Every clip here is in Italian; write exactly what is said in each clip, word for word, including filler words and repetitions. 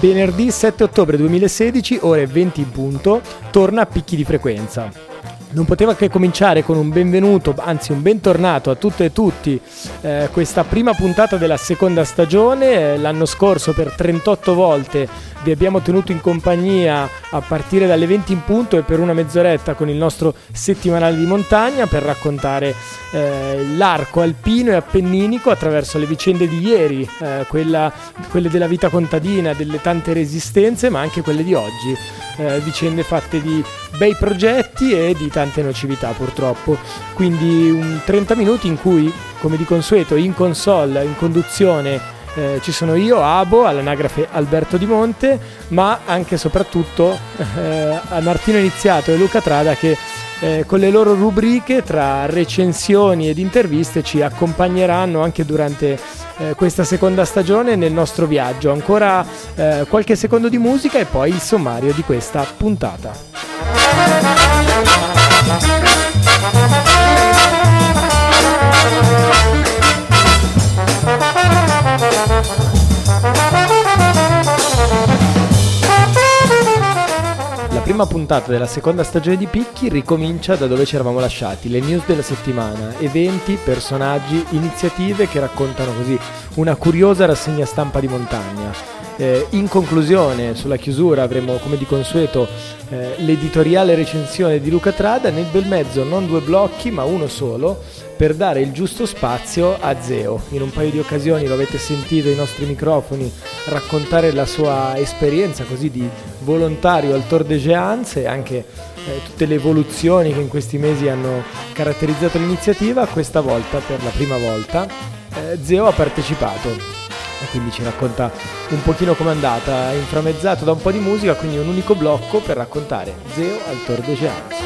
Venerdì sette ottobre duemilasedici, ore venti in punto, torna a Picchi di Frequenza. Non poteva che cominciare con un benvenuto, anzi un bentornato a tutte e tutti, eh, questa prima puntata della seconda stagione. L'anno scorso per trentotto volte vi abbiamo tenuto in compagnia a partire dalle venti in punto e per una mezz'oretta con il nostro settimanale di montagna per raccontare eh, l'arco alpino e appenninico attraverso le vicende di ieri, eh, quella, quelle della vita contadina, delle tante resistenze, ma anche quelle di oggi. Eh, vicende fatte di bei progetti e di tante nocività, purtroppo. Quindi un trenta minuti in cui, come di consueto, in console, in conduzione eh, ci sono io, Abo, all'anagrafe Alberto Di Monte, ma anche e soprattutto eh, a Martino Iniziato e Luca Trada che eh, con le loro rubriche tra recensioni ed interviste ci accompagneranno anche durante Eh, questa seconda stagione nel nostro viaggio. Ancora eh, qualche secondo di musica e poi il sommario di questa puntata. La prima puntata della seconda stagione di Picchi ricomincia da dove ci eravamo lasciati, le news della settimana, eventi, personaggi, iniziative che raccontano così una curiosa rassegna stampa di montagna. Eh, in conclusione, sulla chiusura, avremo come di consueto eh, l'editoriale recensione di Luca Trada, nel bel mezzo non due blocchi ma uno solo, per dare il giusto spazio a Zeo. In un paio di occasioni lo avete sentito ai nostri microfoni raccontare la sua esperienza così di volontario al Tor des Géants e anche eh, tutte le evoluzioni che in questi mesi hanno caratterizzato l'iniziativa. Questa volta, per la prima volta, eh, Zeo ha partecipato e quindi ci racconta un pochino com'è andata, inframezzato da un po' di musica, quindi un unico blocco per raccontare Zeo al Tor des Géants.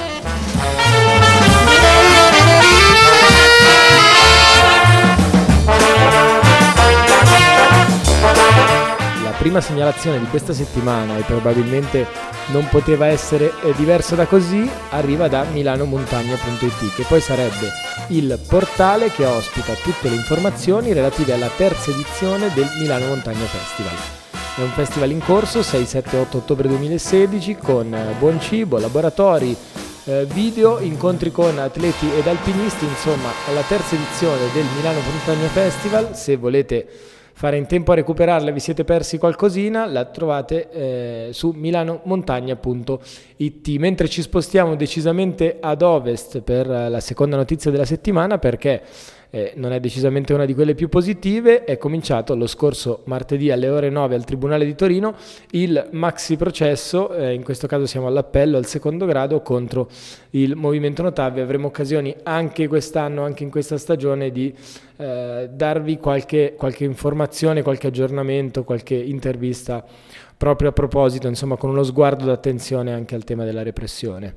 Prima segnalazione di questa settimana, e probabilmente non poteva essere diverso da così, arriva da milano montagna punto it, che poi sarebbe il portale che ospita tutte le informazioni relative alla terza edizione del Milano Montagna Festival. È un festival in corso sei sette otto ottobre duemilasedici con buon cibo, laboratori, video, incontri con atleti ed alpinisti. Insomma, è la terza edizione del Milano Montagna Festival. Se volete fare in tempo a recuperarla, vi siete persi qualcosina, la trovate eh, su milano montagna punto it. Mentre ci spostiamo decisamente ad ovest per la seconda notizia della settimana, perché eh, non è decisamente una di quelle più positive, è cominciato lo scorso martedì alle ore nove al Tribunale di Torino il maxi processo, eh, in questo caso siamo all'appello al secondo grado contro il Movimento NoTav. Avremo occasioni anche quest'anno, anche in questa stagione, di Eh, darvi qualche, qualche informazione, qualche aggiornamento, qualche intervista proprio a proposito, insomma con uno sguardo d'attenzione anche al tema della repressione.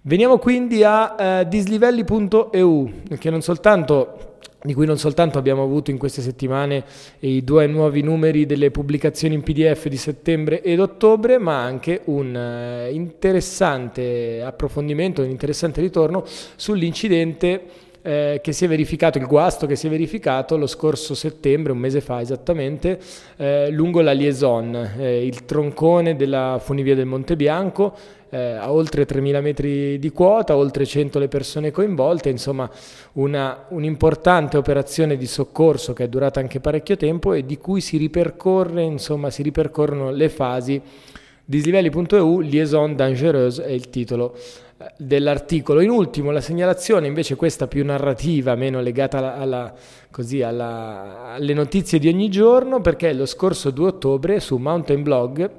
Veniamo quindi a eh, dislivelli punto e u, che non soltanto... di cui non soltanto abbiamo avuto in queste settimane i due nuovi numeri delle pubblicazioni in P D F di settembre ed ottobre, ma anche un interessante approfondimento, un interessante ritorno sull'incidente eh, che si è verificato, il guasto che si è verificato lo scorso settembre, un mese fa esattamente, eh, lungo la liaison, eh, il troncone della funivia del Monte Bianco, Eh, a oltre tremila metri di quota, oltre cento le persone coinvolte. Insomma una, un'importante operazione di soccorso che è durata anche parecchio tempo e di cui si ripercorre, insomma si ripercorrono le fasi. Dislivelli punto e u, liaison dangereuse è il titolo eh, dell'articolo. In ultimo la segnalazione invece, questa più narrativa, meno legata alla, alla, così, alla, alle notizie di ogni giorno, perché lo scorso due ottobre su Mountain Blog,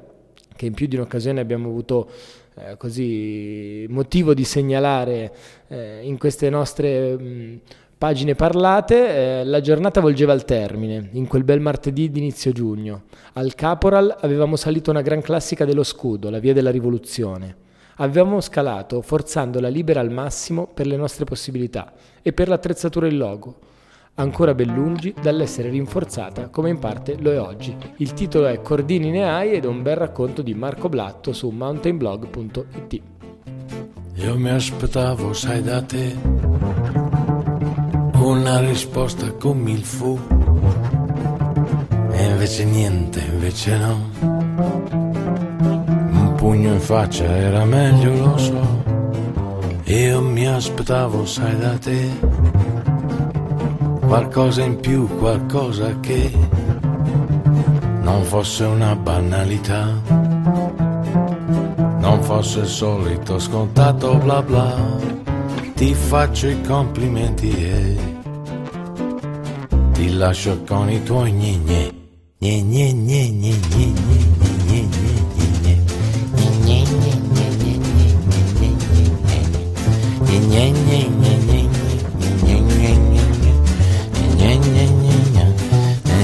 che in più di un'occasione abbiamo avuto Eh, così motivo di segnalare eh, in queste nostre mh, Pagine parlate, eh, la giornata volgeva al termine, in quel bel martedì d'inizio giugno. Al Caporal avevamo salito una gran classica dello scudo, la via della rivoluzione. Avevamo scalato, forzando la libera al massimo per le nostre possibilità e per l'attrezzatura in logo, ancora ben lungi dall'essere rinforzata come in parte lo è oggi. Il titolo è Cordini ne hai ed è un bel racconto di Marco Blatto su mountainblog punto it. Io mi aspettavo, sai, da te una risposta come il fu, e invece niente, invece no. Un pugno in faccia era meglio, lo so. Io mi aspettavo, sai, da te qualcosa in più, qualcosa che non fosse una banalità, non fosse il solito scontato bla bla. Ti faccio i complimenti e ti lascio con i tuoi gne gne gne gne gne gne gne gne gne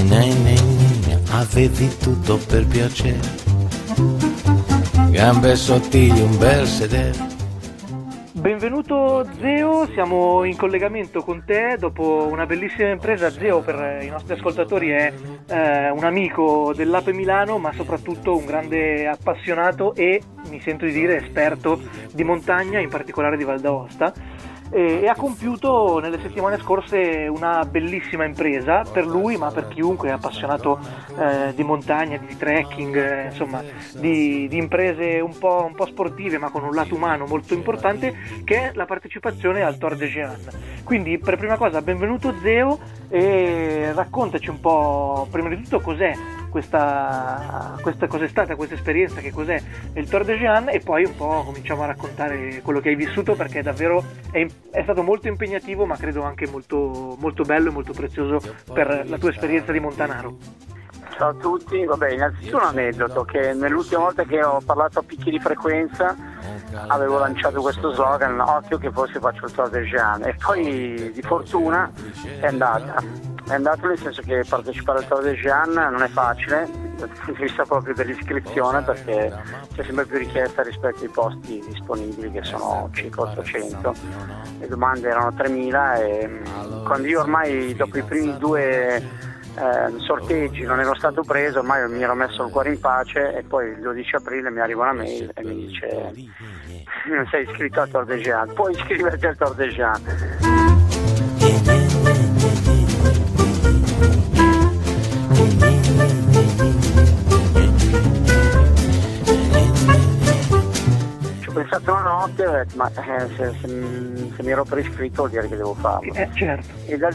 gne gne gne. Avevi tutto per piacere, gambe sottili, un bel sedere. Benvenuto Zeo, siamo in collegamento con te dopo una bellissima impresa. Zeo per i nostri ascoltatori è eh, un amico dell'A P Milano, ma soprattutto un grande appassionato e, mi sento di dire, esperto di montagna, in particolare di Val d'Aosta, e, e ha compiuto nelle settimane scorse una bellissima impresa per lui, ma per chiunque è appassionato eh, di montagna, di trekking, eh, insomma di, di imprese un po', un po' sportive ma con un lato umano molto importante, che è la partecipazione al Tor des Géants. Quindi per prima cosa benvenuto Zeo, e raccontaci un po' prima di tutto cos'è questa, questa cos'è stata questa esperienza, che cos'è il Tor des Géants, e poi un po' cominciamo a raccontare quello che hai vissuto, perché davvero è, è stato molto impegnativo, ma credo anche molto, molto bello e molto prezioso per la tua esperienza di montanaro. Ciao a tutti, vabbè, innanzitutto un aneddoto, che nell'ultima volta che ho parlato a Picchi di Frequenza avevo lanciato questo slogan, occhio che forse faccio il Tor des Géants, e poi di fortuna è andata. È andato, nel senso che partecipare al Tor des Géants non è facile, dal punto di vista proprio dell'iscrizione, perché c'è sempre più richiesta rispetto ai posti disponibili, che sono circa ottocento, le domande erano tremila, e quando io ormai dopo i primi due eh, sorteggi non ero stato preso, ormai mi ero messo il cuore in pace, e poi il dodici aprile mi arriva una mail e mi dice non sei iscritto al Tor des Géants, puoi iscriverti al Tor des Géants. Una notte ho detto, ma eh, se, se, se mi ero prescritto vuol dire che devo farlo, eh, certo. e, da,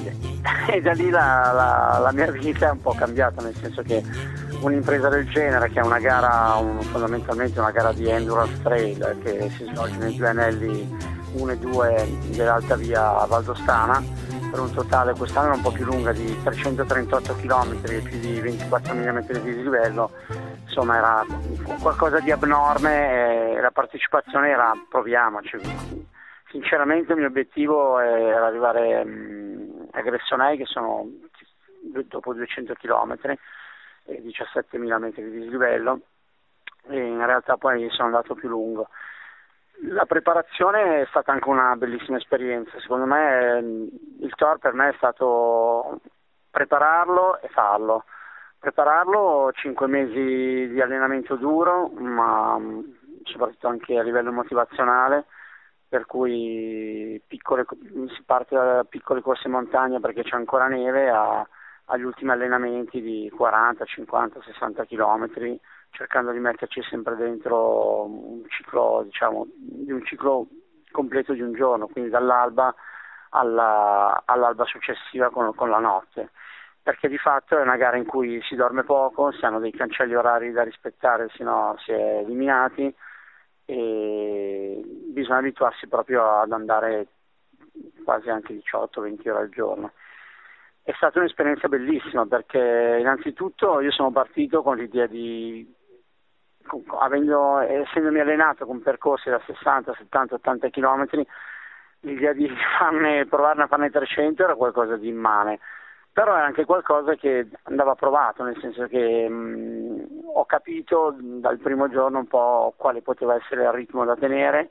e da lì la, la, la mia vita è un po' cambiata, nel senso che un'impresa del genere, che è una gara, un, fondamentalmente una gara di endurance trail che si svolge nei due anelli uno e due dell'alta via valdostana, per un totale quest'anno era un po' più lunga di trecentotrentotto chilometri e più di ventiquattromila metri di dislivello, insomma era qualcosa di abnorme, e la partecipazione era proviamoci. Sinceramente il mio obiettivo era arrivare a Gressoney, che sono dopo duecento chilometri e diciassettemila metri di dislivello, e in realtà poi sono andato più lungo. La preparazione è stata anche una bellissima esperienza, secondo me il Tor per me è stato prepararlo e farlo. Prepararlo, cinque mesi di allenamento duro, ma soprattutto anche a livello motivazionale, per cui piccole, si parte da piccole corse in montagna perché c'è ancora neve, a, agli ultimi allenamenti di quaranta, cinquanta, sessanta chilometri, cercando di metterci sempre dentro un ciclo, diciamo, di un ciclo completo di un giorno, quindi dall'alba alla, all'alba successiva con, con la notte, perché di fatto è una gara in cui si dorme poco, si hanno dei cancelli orari da rispettare, se no si è eliminati, e bisogna abituarsi proprio ad andare quasi anche diciotto venti ore al giorno. È stata un'esperienza bellissima, perché innanzitutto io sono partito con l'idea di, avendo, essendomi allenato con percorsi da sessanta, settanta, ottanta chilometri, l'idea di farne, provarne a farne trecento era qualcosa di immane, però era anche qualcosa che andava provato, nel senso che mh, ho capito dal primo giorno un po' quale poteva essere il ritmo da tenere,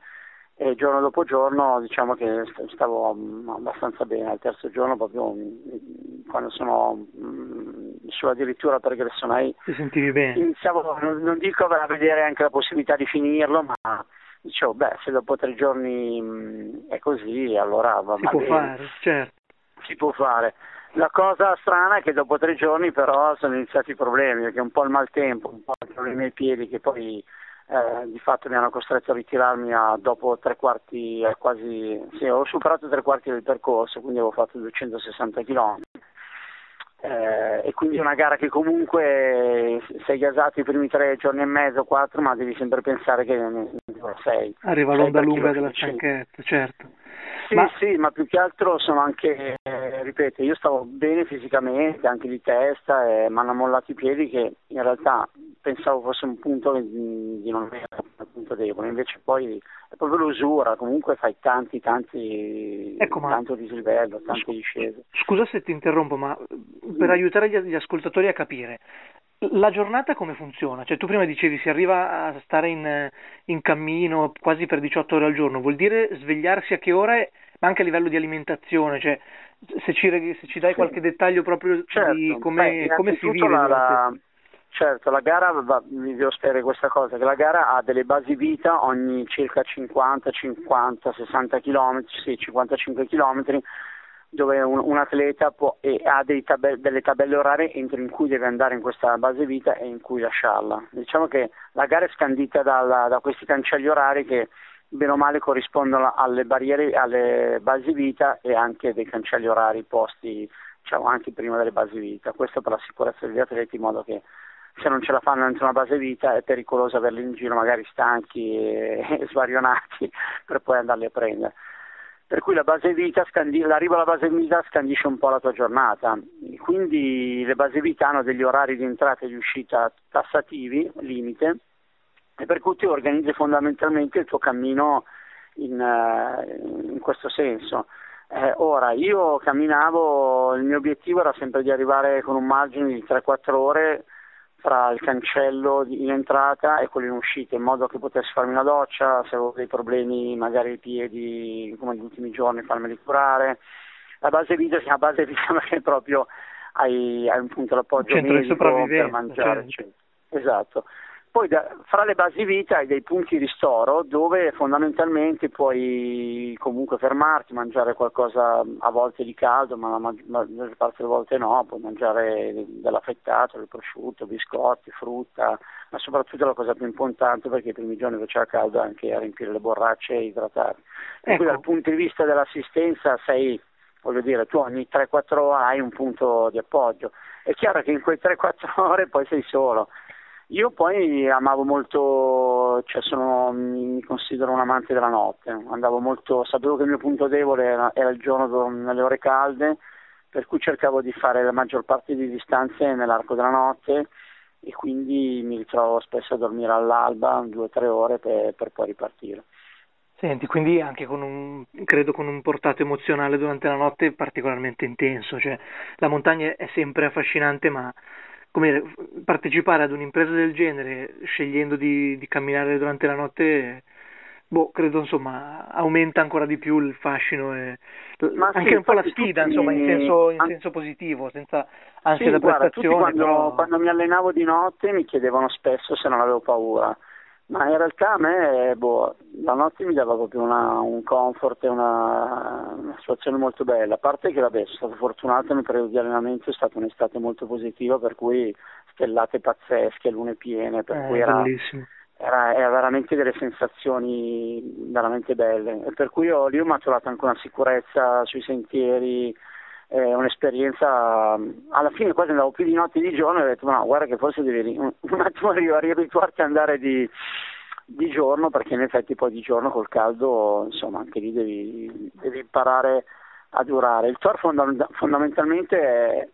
e giorno dopo giorno diciamo che stavo abbastanza bene. Al terzo giorno, proprio quando sono su addirittura per Gressoney, ti sentivi bene? Iniziavo, non, non dico a vedere anche la possibilità di finirlo, ma dicevo, beh, se dopo tre giorni è così, allora va bene. Si può fare, certo. Si può fare. La cosa strana è che dopo tre giorni però sono iniziati i problemi, perché un po' il maltempo, un po' i problemi ai piedi, che poi eh, di fatto mi hanno costretto a ritirarmi a, dopo tre quarti, eh, quasi, sì, ho superato tre quarti del percorso, quindi avevo fatto duecentosessanta chilometri. Eh, e quindi è una gara che comunque sei gasato i primi tre giorni e mezzo, quattro, ma devi sempre pensare che ne sei. Arriva l'onda lunga della stanchezza, certo. Sì, ma... sì, ma più che altro sono anche, eh, ripeto, io stavo bene fisicamente, anche di testa, eh, mi hanno mollato i piedi, che in realtà pensavo fosse un punto di, di non avere, un punto debole, invece poi è proprio l'usura, comunque fai tanti, tanti, ecco, ma... tanto dislivello, tante discese. Scusa se ti interrompo, ma per mm. aiutare gli, gli ascoltatori a capire, la giornata come funziona? Cioè tu prima dicevi si arriva a stare in, in cammino quasi per diciotto ore al giorno, vuol dire svegliarsi a che ora è, ma anche a livello di alimentazione, cioè se ci, se ci dai sì. qualche dettaglio proprio certo. di come, Beh, come si vive. La, la, certo, la gara, va, vi devo spiegare questa cosa, che la gara ha delle basi vita ogni circa cinquanta, cinquanta, sessanta chilometri, sì, cinquantacinque chilometri, dove un, un atleta può, e ha dei tabelle, delle tabelle orarie entro in cui deve andare in questa base vita e in cui lasciarla. Diciamo che la gara è scandita dalla, da questi cancelli orari che bene o male corrispondono alle barriere, alle basi vita e anche dei cancelli orari posti, diciamo, anche prima delle basi vita. Questo per la sicurezza degli atleti, in modo che se non ce la fanno dentro una base vita è pericoloso averli in giro magari stanchi e, e svarionati per poi andarli a prendere. Per cui la base vita, l'arrivo alla base vita scandisce un po' la tua giornata, quindi le base vita hanno degli orari di entrata e di uscita tassativi, limite, e per cui ti organizzi fondamentalmente il tuo cammino in, in questo senso. Eh, ora, io camminavo, il mio obiettivo era sempre di arrivare con un margine di tre quattro ore tra il cancello in entrata e quello in uscita, in modo che potessi farmi una doccia, se avevo dei problemi magari ai piedi come negli ultimi giorni farmeli curare. La base vita si base vita perché proprio hai, hai un punto l'appoggio medico per mangiare, certo. Esatto. Poi da, fra le basi vita hai dei punti di ristoro dove fondamentalmente puoi comunque fermarti, mangiare qualcosa a volte di caldo, ma la maggior parte delle volte no, puoi mangiare della frittata, del prosciutto, biscotti, frutta, ma soprattutto la cosa più importante, perché i primi giorni che c'era caldo, anche a riempire le borracce e idratarti. Ecco. Quindi dal punto di vista dell'assistenza sei, voglio dire, tu ogni tre quattro ore hai un punto di appoggio. È chiaro che in quei tre quattro ore poi sei solo. Io poi amavo molto, cioè sono, mi considero un amante della notte, andavo molto, sapevo che il mio punto debole era, era il giorno nelle ore calde, per cui cercavo di fare la maggior parte di distanze nell'arco della notte, e quindi mi ritrovo spesso a dormire all'alba due o tre ore per, per poi ripartire. Senti, quindi anche con un, credo con un portato emozionale durante la notte particolarmente intenso, cioè la montagna è sempre affascinante, ma... come partecipare ad un'impresa del genere scegliendo di, di camminare durante la notte, boh, credo insomma aumenta ancora di più il fascino e ma anche sì, un po' la sfida, tutti, insomma in senso, in an... senso positivo, senza ansia sì, da guarda, prestazione. Quando, però... quando mi allenavo di notte mi chiedevano spesso se non avevo paura, ma in realtà a me boh, la notte mi dava proprio una, un comfort e una, una situazione molto bella, a parte che vabbè, sono stato fortunato nel periodo di allenamento, è stata un'estate molto positiva, per cui stellate pazzesche, lune piene, per eh, cui era, era, era veramente delle sensazioni veramente belle, e per cui io, lì ho maturato anche una sicurezza sui sentieri, eh, un'esperienza, alla fine quasi andavo più di notte di giorno e ho detto no, guarda che forse devi un, un attimo riabituarti a andare di, di giorno, perché in effetti poi di giorno col caldo insomma anche lì devi, devi imparare a durare. Il Tor fondament- fondamentalmente è,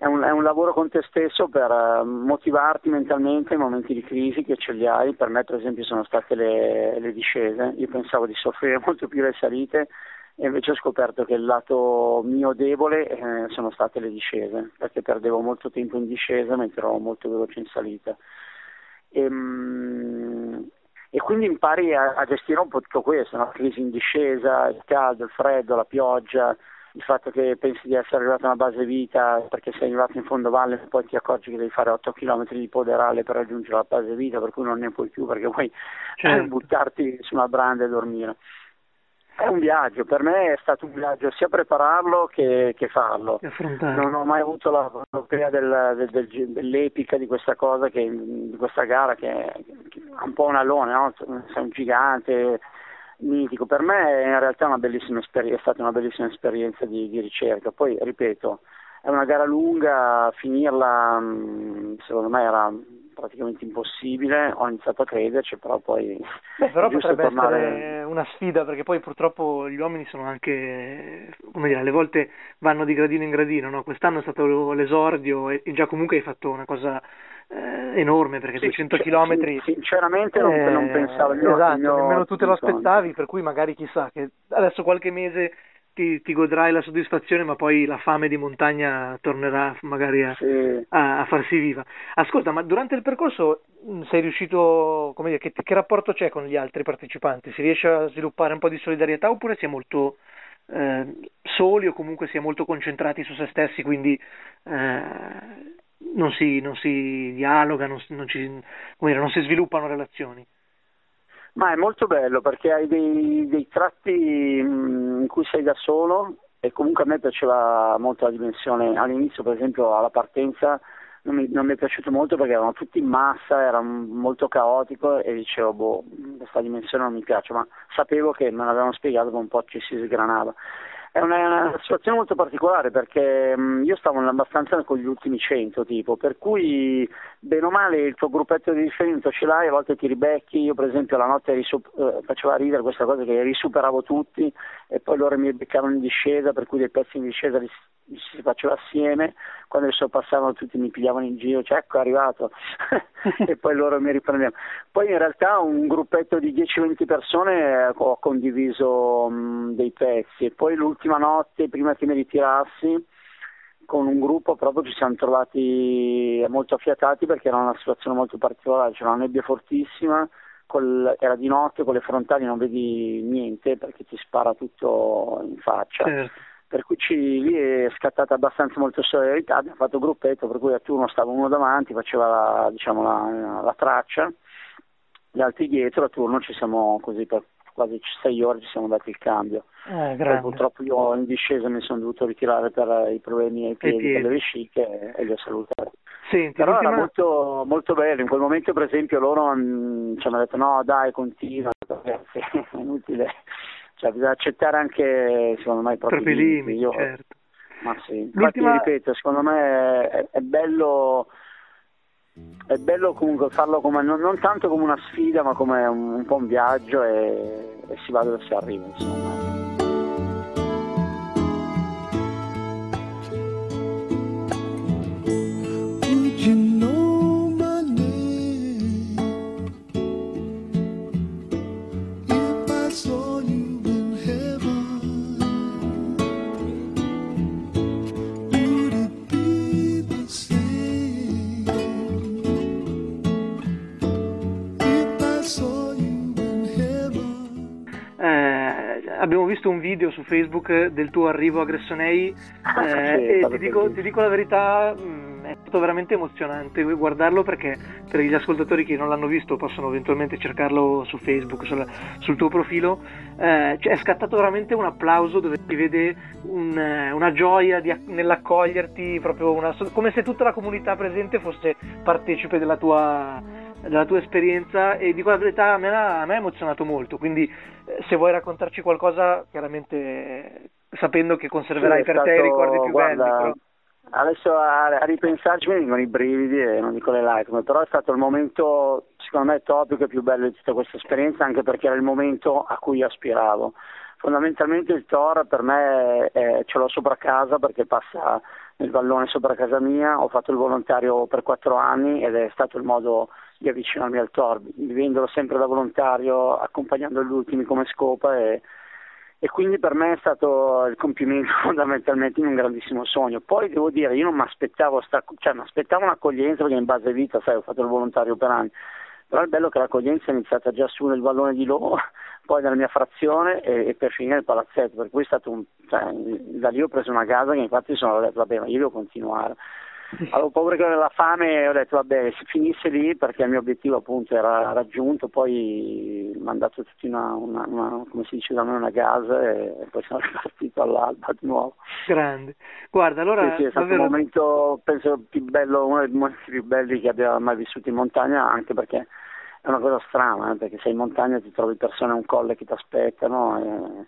è un, è un lavoro con te stesso per motivarti mentalmente in momenti di crisi che ce li hai. Per me, per esempio, sono state le, le discese. Io pensavo di soffrire molto più le salite e invece ho scoperto che il lato mio debole eh, sono state le discese, perché perdevo molto tempo in discesa mentre ero molto veloce in salita. E, mh, e quindi impari a, a gestire un po' tutto questo, la no? crisi in discesa, il caldo, il freddo, la pioggia, il fatto che pensi di essere arrivato a una base vita perché sei arrivato in fondo valle e poi ti accorgi che devi fare otto chilometri di poderale per raggiungere la base vita, per cui non ne puoi più perché vuoi certo. buttarti su una branda e dormire. È un viaggio, per me è stato un viaggio sia prepararlo che, che farlo. Non ho mai avuto la idea del, del, del, dell'epica di questa cosa, che, di questa gara che è un po' un alone, no? Sei un gigante, mitico. Per me in realtà è, una bellissima esperienza, è stata una bellissima esperienza di, di ricerca. Poi, ripeto, è una gara lunga, finirla secondo me era praticamente impossibile, ho iniziato a crederci, però poi Beh, però potrebbe tornare... essere una sfida, perché poi purtroppo gli uomini sono anche, come dire, alle volte vanno di gradino in gradino, no? Quest'anno è stato l'esordio e già comunque hai fatto una cosa eh, enorme, perché sì, duecento chilometri sinceramente non, eh, non pensavo io, esatto, io, nemmeno tu te lo aspettavi, per cui magari chissà che adesso qualche mese Ti, ti godrai la soddisfazione, ma poi la fame di montagna tornerà magari a, sì. a, a farsi viva. Ascolta, ma durante il percorso sei riuscito, come dire, che, che rapporto c'è con gli altri partecipanti? Si riesce a sviluppare un po' di solidarietà oppure si è molto eh, soli o comunque si è molto concentrati su se stessi, quindi eh, non si non si dialoga, non, non, ci, come dire, non si sviluppano relazioni? Ma è molto bello perché hai dei, dei tratti in cui sei da solo e comunque a me piaceva molto la dimensione. All'inizio, per esempio, alla partenza non mi, non mi è piaciuto molto perché erano tutti in massa, era molto caotico e dicevo, boh, questa dimensione non mi piace, ma sapevo che me l'avevano spiegato che un po' ci si sgranava. È una, una situazione molto particolare perché mh, io stavo abbastanza con gli ultimi cento, tipo, per cui bene o male il tuo gruppetto di riferimento ce l'hai, a volte ti ribecchi. Io per esempio la notte risu- eh, faceva ridere questa cosa che risuperavo tutti e poi loro mi beccavano in discesa, per cui dei pezzi in discesa li, li si faceva assieme, quando adesso passavano tutti mi pigliavano in giro, cioè ecco è arrivato e poi loro mi riprendevano. Poi in realtà un gruppetto di dieci venti persone ho condiviso mh, dei pezzi e poi l'ultimo L'ultima notte, prima che mi ritirassi, con un gruppo proprio ci siamo trovati molto affiatati perché era una situazione molto particolare, c'era una nebbia fortissima, col, era di notte, con le frontali non vedi niente perché ti spara tutto in faccia, certo. Per cui ci, lì è scattata abbastanza molto solidarietà, abbiamo fatto gruppetto, per cui a turno stava uno davanti, faceva la, diciamo, la, la traccia, gli altri dietro, a turno ci siamo così per quasi sei ore ci siamo dati il cambio. Eh, Poi, purtroppo io in discesa mi sono dovuto ritirare per i problemi ai piedi, piedi. per le vesciche e li ho salutati. Senti, però l'ultima... era molto, molto bello, in quel momento per esempio loro mh, ci hanno detto no dai continua, ragazzi, è inutile, cioè bisogna accettare anche secondo me i propri, propri limiti, limiti io... certo. Ma sì, infatti l'ultima... ripeto, secondo me è, è bello... È bello comunque farlo come, non, non tanto come una sfida, ma come un, un po' un viaggio e, e si va dove si arriva, insomma. Did you know my name? If I saw you in heaven, would it be the same? Abbiamo visto un video su Facebook del tuo arrivo a Gressoney eh, e ti dico, ti dico la verità, mh, è stato veramente emozionante guardarlo, perché per gli ascoltatori che non l'hanno visto possono eventualmente cercarlo su Facebook, sul, sul tuo profilo, eh, cioè è scattato veramente un applauso dove si vede un, una gioia di, nell'accoglierti, proprio una, come se tutta la comunità presente fosse partecipe della tua... della tua esperienza, e dico la verità, a me ha emozionato molto, quindi se vuoi raccontarci qualcosa, chiaramente sapendo che conserverai sì, per stato, te i ricordi più guarda, belli però. Adesso a, a ripensarci mi vengono i brividi e non dico le lacrime, però è stato il momento secondo me topico e più bello di tutta questa esperienza, anche perché era il momento a cui aspiravo. Fondamentalmente il Tor per me è, ce l'ho sopra casa perché passa nel vallone sopra casa mia, ho fatto il volontario per quattro anni ed è stato il modo di avvicinarmi al Tor, vivendolo sempre da volontario, accompagnando gli ultimi come scopa e, e quindi per me è stato il compimento fondamentalmente di un grandissimo sogno. Poi devo dire, io non mi aspettavo, sta, cioè mi aspettavo un'accoglienza perché in base vita, sai, ho fatto il volontario per anni, però il bello è che l'accoglienza è iniziata già su nel vallone di Lò, poi nella mia frazione e, e per finire nel palazzetto, per cui è stato un, cioè, da lì ho preso una casa che infatti sono detto vabbè, ma io devo continuare. Avevo paura che aveva la fame e ho detto vabbè, si finisse lì perché il mio obiettivo appunto era raggiunto, poi mi hanno dato tutti una, una, una, come si dice da noi, una gasa e poi sono ripartito all'alba di nuovo. Grande. Guarda, allora sì, sì, è stato davvero un momento, penso, più bello, uno dei momenti più belli che abbia mai vissuto in montagna, anche perché è una cosa strana, eh, perché sei in montagna e ti trovi persone a un colle che ti aspettano e...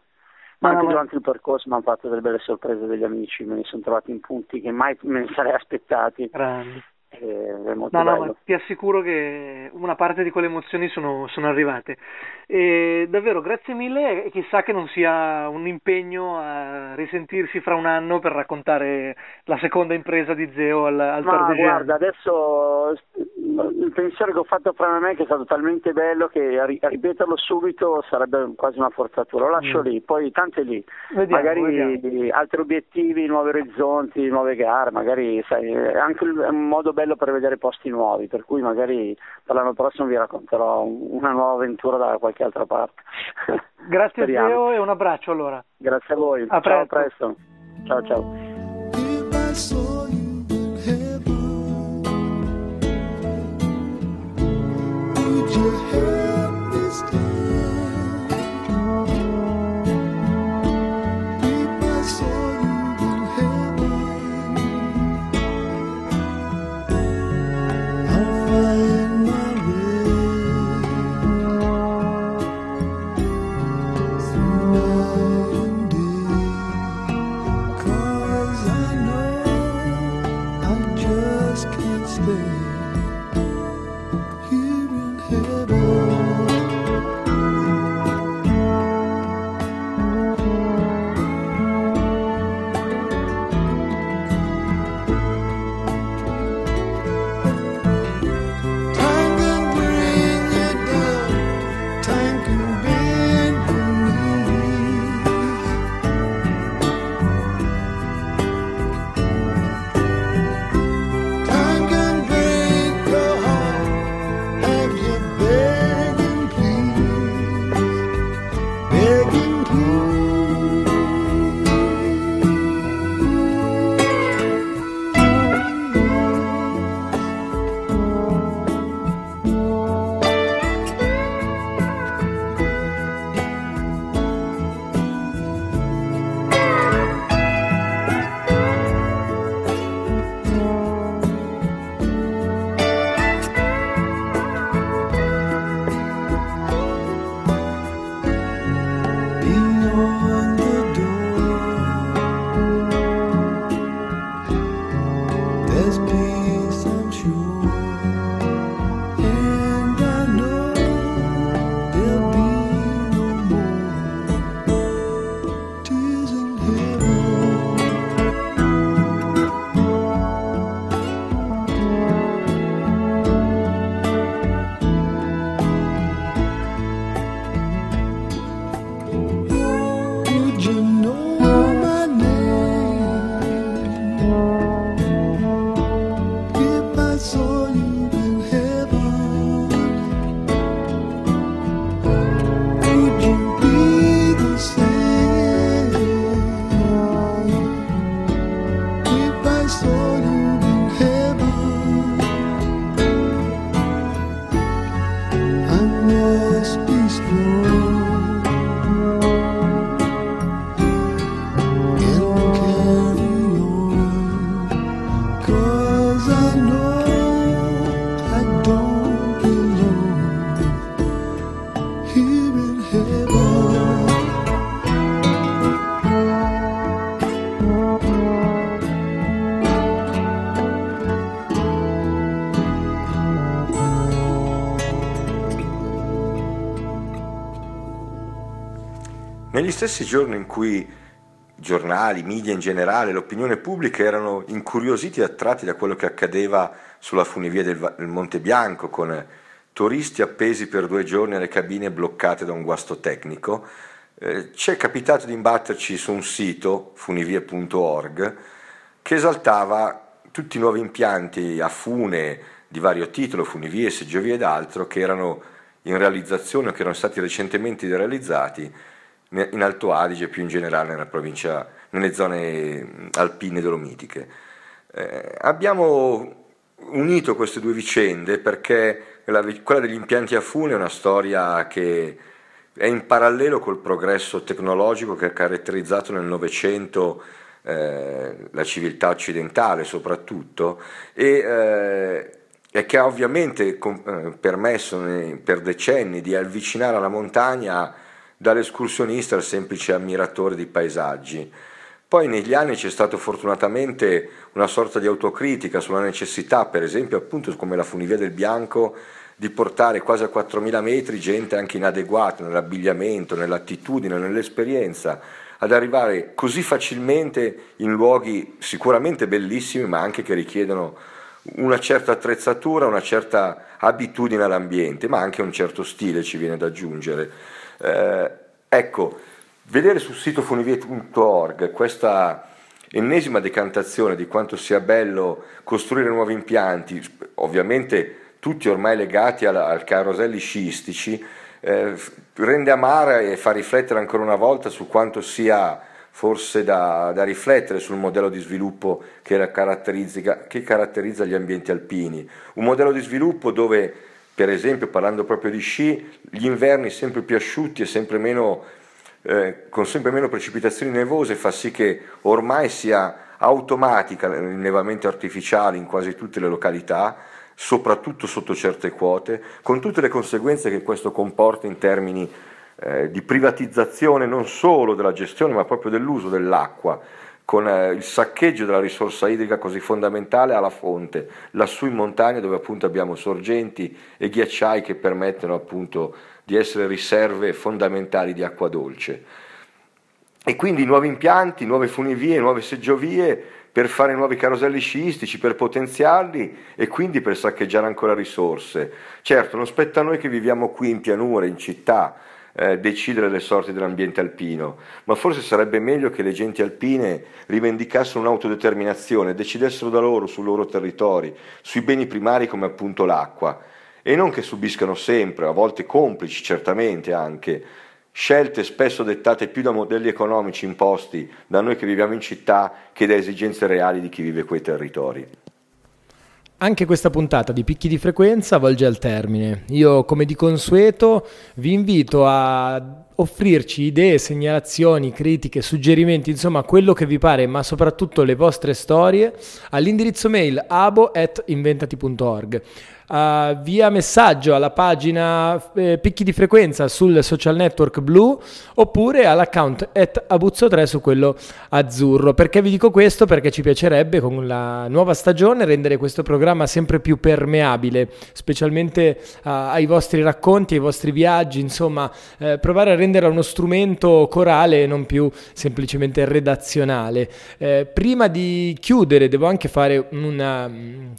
Ma anche durante il percorso mi hanno fatto delle belle sorprese degli amici, me ne sono trovati in punti che mai me ne sarei aspettati. Grande. È molto no, bello. No, ma ti assicuro che una parte di quelle emozioni sono, sono arrivate. E davvero, grazie mille e chissà che non sia un impegno a risentirsi fra un anno per raccontare la seconda impresa di Zeo al, al no, Tor dei Géants. Guarda, adesso il pensiero che ho fatto fra me che è stato talmente bello che ripeterlo subito sarebbe quasi una forzatura. Lo lascio mm. lì, poi tanto è lì. Vediamo, magari vediamo. Altri obiettivi, nuovi orizzonti, nuove gare, magari sai, anche un modo bello per vedere posti nuovi, per cui magari per l'anno prossimo vi racconterò una nuova avventura da qualche altra parte. Grazie Zeo e un abbraccio allora. Grazie a voi. A ciao, presto. A presto. Ciao ciao. Negli stessi giorni in cui giornali, media in generale, l'opinione pubblica erano incuriositi e attratti da quello che accadeva sulla funivia del, del Monte Bianco, con turisti appesi per due giorni alle cabine bloccate da un guasto tecnico. Eh, ci è capitato di imbatterci su un sito, funivie punto org, che esaltava tutti i nuovi impianti a fune di vario titolo, funivie, seggiovie ed altro, che erano in realizzazione o che erano stati recentemente realizzati in Alto Adige e più in generale nella provincia, nelle zone alpine dolomitiche. Eh, abbiamo unito queste due vicende perché la, quella degli impianti a fune è una storia che è in parallelo col progresso tecnologico che ha caratterizzato nel Novecento eh, la civiltà occidentale soprattutto, e eh, e che ha ovviamente permesso per decenni di avvicinare alla montagna dall'escursionista al semplice ammiratore di paesaggi. Poi negli anni c'è stata fortunatamente una sorta di autocritica sulla necessità, per esempio appunto come la funivia del Bianco, di portare quasi a quattromila metri gente anche inadeguata nell'abbigliamento, nell'attitudine, nell'esperienza, ad arrivare così facilmente in luoghi sicuramente bellissimi ma anche che richiedono una certa attrezzatura, una certa abitudine all'ambiente, ma anche un certo stile ci viene da aggiungere. Eh, ecco, vedere sul sito funivie punto org questa ennesima decantazione di quanto sia bello costruire nuovi impianti, ovviamente tutti ormai legati al, al caroselli sciistici, eh, rende amara e fa riflettere ancora una volta su quanto sia forse da, da riflettere sul modello di sviluppo che, la caratterizza, che caratterizza gli ambienti alpini, un modello di sviluppo dove, per esempio, parlando proprio di sci, gli inverni sempre più asciutti e sempre meno, eh, con sempre meno precipitazioni nevose fa sì che ormai sia automatica l'innevamento artificiale in quasi tutte le località, soprattutto sotto certe quote, con tutte le conseguenze che questo comporta in termini Eh, di privatizzazione non solo della gestione ma proprio dell'uso dell'acqua, con eh, il saccheggio della risorsa idrica così fondamentale alla fonte, lassù in montagna dove appunto abbiamo sorgenti e ghiacciai che permettono appunto di essere riserve fondamentali di acqua dolce. E quindi nuovi impianti, nuove funivie, nuove seggiovie per fare nuovi caroselli sciistici, per potenziarli e quindi per saccheggiare ancora risorse. Certo, non spetta a noi che viviamo qui in pianura, in città, Eh, decidere le sorti dell'ambiente alpino, ma forse sarebbe meglio che le genti alpine rivendicassero un'autodeterminazione, decidessero da loro, sui loro territori, sui beni primari come appunto l'acqua, e non che subiscano sempre, a volte complici certamente anche, scelte spesso dettate più da modelli economici imposti da noi che viviamo in città che da esigenze reali di chi vive quei territori. Anche questa puntata di Picchi di Frequenza volge al termine. Io, come di consueto, vi invito a offrirci idee, segnalazioni, critiche, suggerimenti, insomma quello che vi pare, ma soprattutto le vostre storie, all'indirizzo mail abo at inventati punto org. Uh, via messaggio alla pagina eh, Picchi di Frequenza sul social network blu, oppure all'account at abuzzo tre su quello azzurro. Perché vi dico questo? Perché ci piacerebbe con la nuova stagione rendere questo programma sempre più permeabile, specialmente uh, ai vostri racconti, ai vostri viaggi, insomma eh, provare a rendere uno strumento corale e non più semplicemente redazionale. Eh, prima di chiudere devo anche fare una,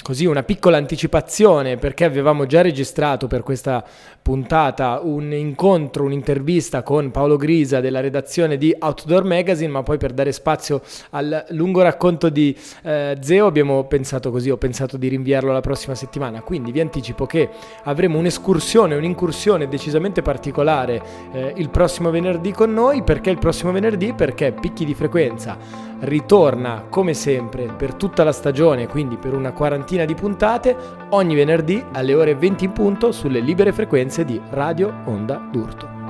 così, una piccola anticipazione, perché avevamo già registrato per questa puntata un incontro, un'intervista con Paolo Grisa della redazione di Outdoor Magazine, ma poi per dare spazio al lungo racconto di eh, Zeo abbiamo pensato così, ho pensato di rinviarlo la prossima settimana, quindi vi anticipo che avremo un'escursione, un'incursione decisamente particolare eh, il prossimo venerdì con noi. Perché il prossimo venerdì? Perché Picchi di Frequenza ritorna come sempre per tutta la stagione, quindi per una quarantina di puntate, ogni venerdì alle ore venti in punto sulle libere frequenze di Radio Onda d'Urto.